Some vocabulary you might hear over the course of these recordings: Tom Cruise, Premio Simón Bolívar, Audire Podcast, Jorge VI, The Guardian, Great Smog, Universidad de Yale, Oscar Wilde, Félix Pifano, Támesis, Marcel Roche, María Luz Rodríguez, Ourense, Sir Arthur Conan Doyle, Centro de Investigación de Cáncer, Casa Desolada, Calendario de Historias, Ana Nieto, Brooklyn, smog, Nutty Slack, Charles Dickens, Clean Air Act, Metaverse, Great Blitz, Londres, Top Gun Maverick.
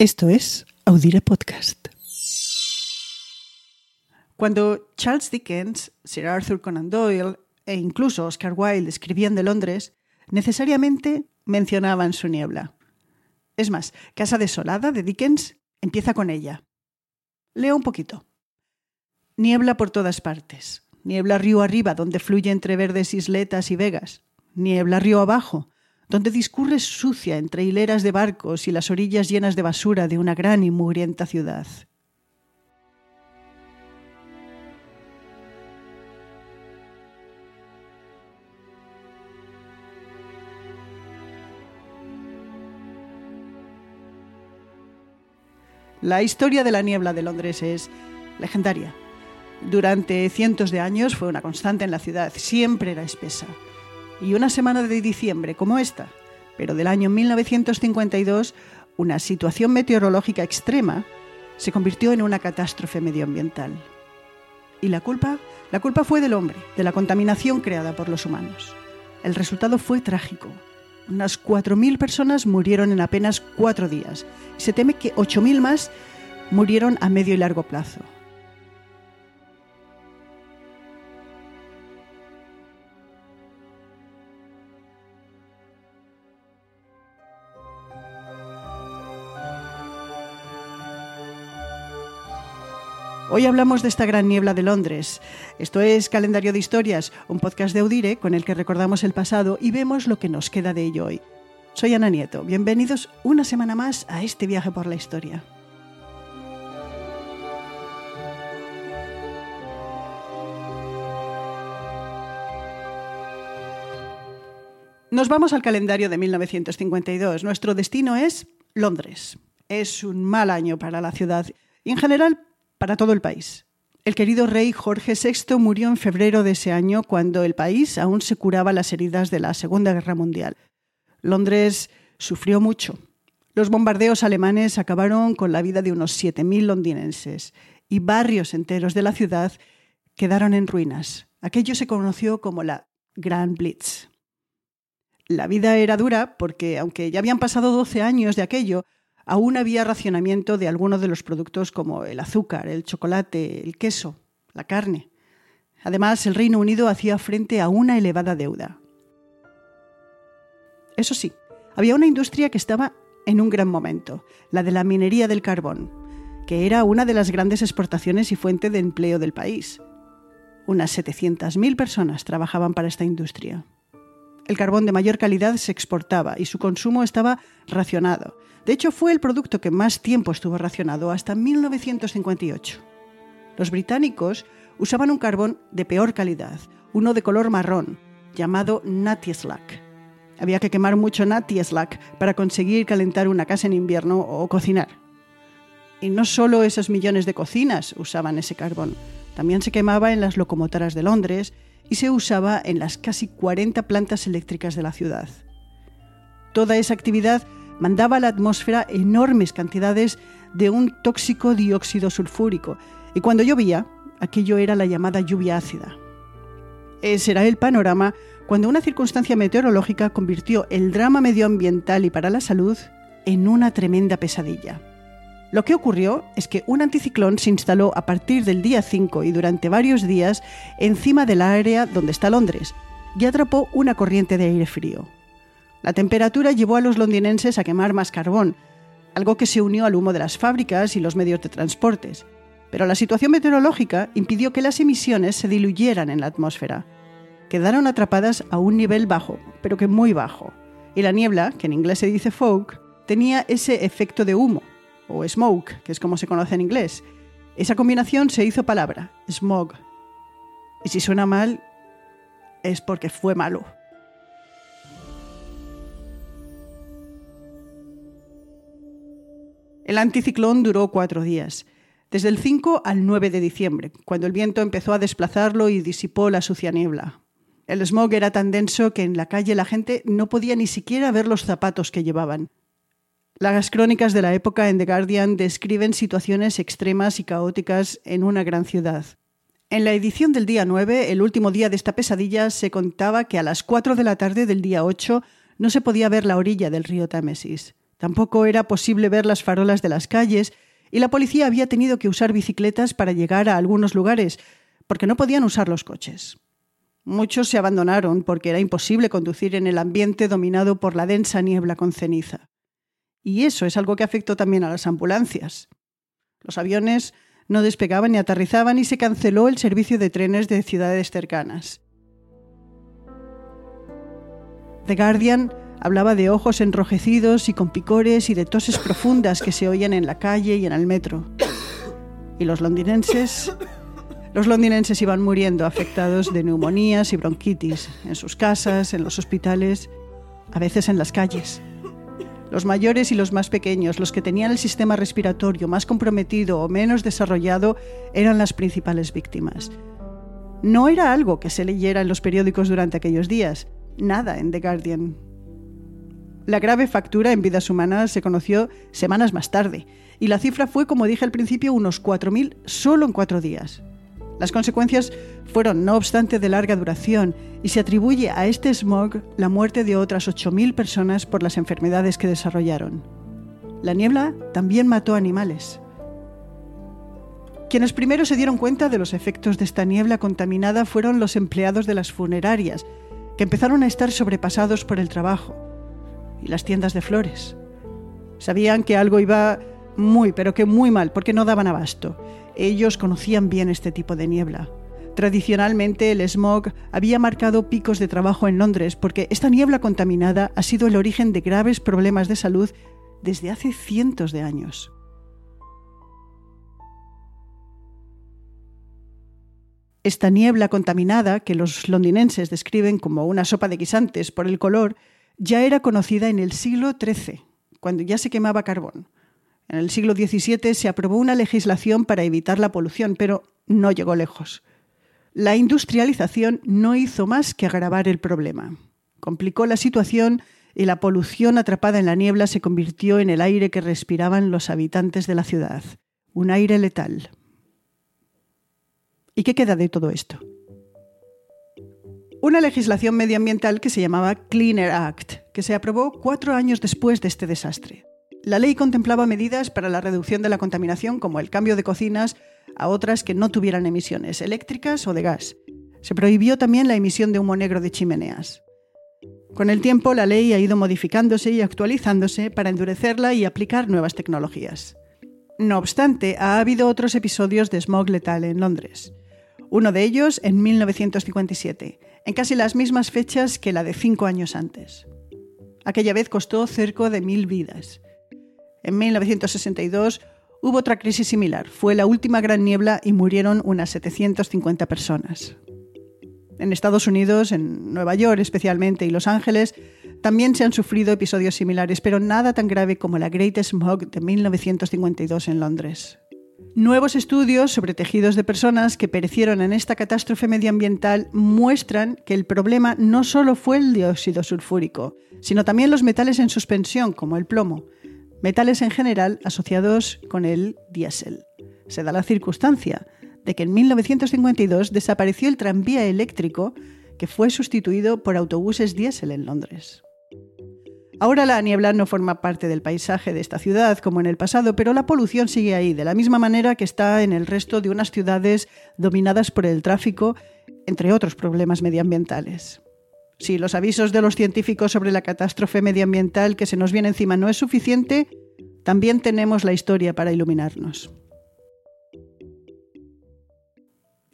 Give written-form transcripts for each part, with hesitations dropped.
Esto es Audire Podcast. Cuando Charles Dickens, Sir Arthur Conan Doyle e incluso Oscar Wilde escribían de Londres, necesariamente mencionaban su niebla. Es más, Casa Desolada de Dickens empieza con ella. Leo un poquito. Niebla por todas partes. Niebla río arriba, donde fluye entre verdes isletas y vegas. Niebla río abajo, donde discurre sucia entre hileras de barcos y las orillas llenas de basura de una gran y mugrienta ciudad. La historia de la niebla de Londres es legendaria. Durante cientos de años fue una constante en la ciudad, siempre era espesa. Y una semana de diciembre como esta, pero del año 1952, una situación meteorológica extrema se convirtió en una catástrofe medioambiental. ¿Y la culpa? La culpa fue del hombre, de la contaminación creada por los humanos. El resultado fue trágico. Unas 4.000 personas murieron en apenas 4 días. Se teme que 8.000 más murieron a medio y largo plazo. Hoy hablamos de esta gran niebla de Londres. Esto es Calendario de Historias, un podcast de Audire con el que recordamos el pasado y vemos lo que nos queda de ello hoy. Soy Ana Nieto. Bienvenidos una semana más a este viaje por la historia. Nos vamos al calendario de 1952. Nuestro destino es Londres. Es un mal año para la ciudad y en general para todo el país. El querido rey Jorge VI murió en febrero de ese año, cuando el país aún se curaba las heridas de la Segunda Guerra Mundial. Londres sufrió mucho. Los bombardeos alemanes acabaron con la vida de unos 7.000 londinenses y barrios enteros de la ciudad quedaron en ruinas. Aquello se conoció como la Great Blitz. La vida era dura porque, aunque ya habían pasado 12 años de aquello, aún había racionamiento de algunos de los productos como el azúcar, el chocolate, el queso, la carne. Además, el Reino Unido hacía frente a una elevada deuda. Eso sí, había una industria que estaba en un gran momento, la de la minería del carbón, que era una de las grandes exportaciones y fuente de empleo del país. Unas 700.000 personas trabajaban para esta industria. El carbón de mayor calidad se exportaba y su consumo estaba racionado. De hecho, fue el producto que más tiempo estuvo racionado, hasta 1958. Los británicos usaban un carbón de peor calidad, uno de color marrón, llamado Nutty Slack. Había que quemar mucho Nutty Slack para conseguir calentar una casa en invierno o cocinar. Y no solo esos millones de cocinas usaban ese carbón, también se quemaba en las locomotoras de Londres y se usaba en las casi 40 plantas eléctricas de la ciudad. Toda esa actividad mandaba a la atmósfera enormes cantidades de un tóxico dióxido sulfúrico, y cuando llovía, aquello era la llamada lluvia ácida. Ese era el panorama cuando una circunstancia meteorológica convirtió el drama medioambiental y para la salud en una tremenda pesadilla. Lo que ocurrió es que un anticiclón se instaló a partir del día 5 y durante varios días encima del área donde está Londres y atrapó una corriente de aire frío. La temperatura llevó a los londinenses a quemar más carbón, algo que se unió al humo de las fábricas y los medios de transportes, pero la situación meteorológica impidió que las emisiones se diluyeran en la atmósfera. Quedaron atrapadas a un nivel bajo, pero que muy bajo, y la niebla, que en inglés se dice fog, tenía ese efecto de humo, o smog, que es como se conoce en inglés. Esa combinación se hizo palabra, smog. Y si suena mal, es porque fue malo. El anticiclón duró 4 días, desde el 5 al 9 de diciembre, cuando el viento empezó a desplazarlo y disipó la sucia niebla. El smog era tan denso que en la calle la gente no podía ni siquiera ver los zapatos que llevaban. Las crónicas de la época en The Guardian describen situaciones extremas y caóticas en una gran ciudad. En la edición del día 9, el último día de esta pesadilla, se contaba que a las 4 de la tarde del día 8 no se podía ver la orilla del río Támesis. Tampoco era posible ver las farolas de las calles y la policía había tenido que usar bicicletas para llegar a algunos lugares porque no podían usar los coches. Muchos se abandonaron porque era imposible conducir en el ambiente dominado por la densa niebla con ceniza. Y eso es algo que afectó también a las ambulancias. Los aviones no despegaban ni aterrizaban y se canceló el servicio de trenes de ciudades cercanas. The Guardian hablaba de ojos enrojecidos y con picores y de toses profundas que se oían en la calle y en el metro. Y los londinenses... Los londinenses iban muriendo afectados de neumonías y bronquitis, en sus casas, en los hospitales, a veces en las calles. Los mayores y los más pequeños, los que tenían el sistema respiratorio más comprometido o menos desarrollado, eran las principales víctimas. No era algo que se leyera en los periódicos durante aquellos días, nada en The Guardian. La grave factura en vidas humanas se conoció semanas más tarde, y la cifra fue, como dije al principio, unos 4.000 solo en 4 días. Las consecuencias fueron, no obstante, de larga duración y se atribuye a este smog la muerte de otras 8.000 personas por las enfermedades que desarrollaron. La niebla también mató animales. Quienes primero se dieron cuenta de los efectos de esta niebla contaminada fueron los empleados de las funerarias, que empezaron a estar sobrepasados por el trabajo, y las tiendas de flores. Sabían que algo iba muy, pero que muy mal, porque no daban abasto. Ellos conocían bien este tipo de niebla. Tradicionalmente, el smog había marcado picos de trabajo en Londres porque esta niebla contaminada ha sido el origen de graves problemas de salud desde hace cientos de años. Esta niebla contaminada, que los londinenses describen como una sopa de guisantes por el color, ya era conocida en el siglo XIII, cuando ya se quemaba carbón. En el siglo XVII se aprobó una legislación para evitar la polución, pero no llegó lejos. La industrialización no hizo más que agravar el problema. Complicó la situación y la polución atrapada en la niebla se convirtió en el aire que respiraban los habitantes de la ciudad. Un aire letal. ¿Y qué queda de todo esto? Una legislación medioambiental que se llamaba Clean Air Act, que se aprobó 4 años después de este desastre. La ley contemplaba medidas para la reducción de la contaminación, como el cambio de cocinas a otras que no tuvieran emisiones eléctricas o de gas. Se prohibió también la emisión de humo negro de chimeneas. Con el tiempo, la ley ha ido modificándose y actualizándose para endurecerla y aplicar nuevas tecnologías. No obstante, ha habido otros episodios de smog letal en Londres. Uno de ellos en 1957, en casi las mismas fechas que la de 5 años antes. Aquella vez costó cerca de 1.000 vidas. En 1962 hubo otra crisis similar. Fue la última gran niebla y murieron unas 750 personas. En Estados Unidos, en Nueva York especialmente y Los Ángeles, también se han sufrido episodios similares, pero nada tan grave como la Great Smog de 1952 en Londres. Nuevos estudios sobre tejidos de personas que perecieron en esta catástrofe medioambiental muestran que el problema no solo fue el dióxido sulfúrico, sino también los metales en suspensión, como el plomo. Metales en general asociados con el diésel. Se da la circunstancia de que en 1952 desapareció el tranvía eléctrico que fue sustituido por autobuses diésel en Londres. Ahora la niebla no forma parte del paisaje de esta ciudad como en el pasado, pero la polución sigue ahí, de la misma manera que está en el resto de unas ciudades dominadas por el tráfico, entre otros problemas medioambientales. Si los avisos de los científicos sobre la catástrofe medioambiental que se nos viene encima no es suficiente, también tenemos la historia para iluminarnos.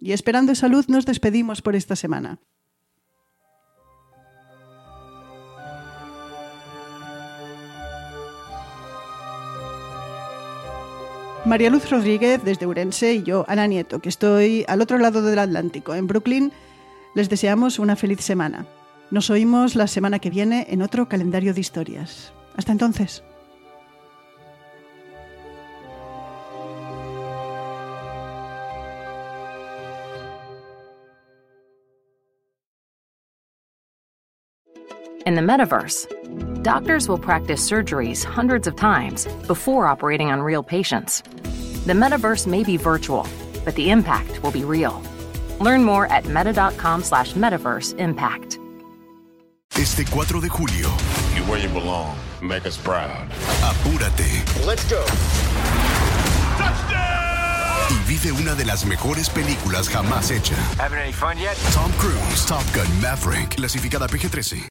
Y esperando esa luz nos despedimos por esta semana. María Luz Rodríguez desde Ourense y yo, Ana Nieto, que estoy al otro lado del Atlántico, en Brooklyn, les deseamos una feliz semana. Nos oímos la semana que viene en otro calendario de historias. Hasta entonces. In the metaverse, doctors will practice surgeries hundreds of times before operating on real patients. The metaverse may be virtual, but the impact will be real. Learn more at meta.com/metaverseimpact. Este 4 de julio, you where you belong. Make us proud. Apúrate. Let's go. Touchdown. Y vive una de las mejores películas jamás hecha. Having any fun yet? Tom Cruise, Top Gun Maverick, clasificada PG-13.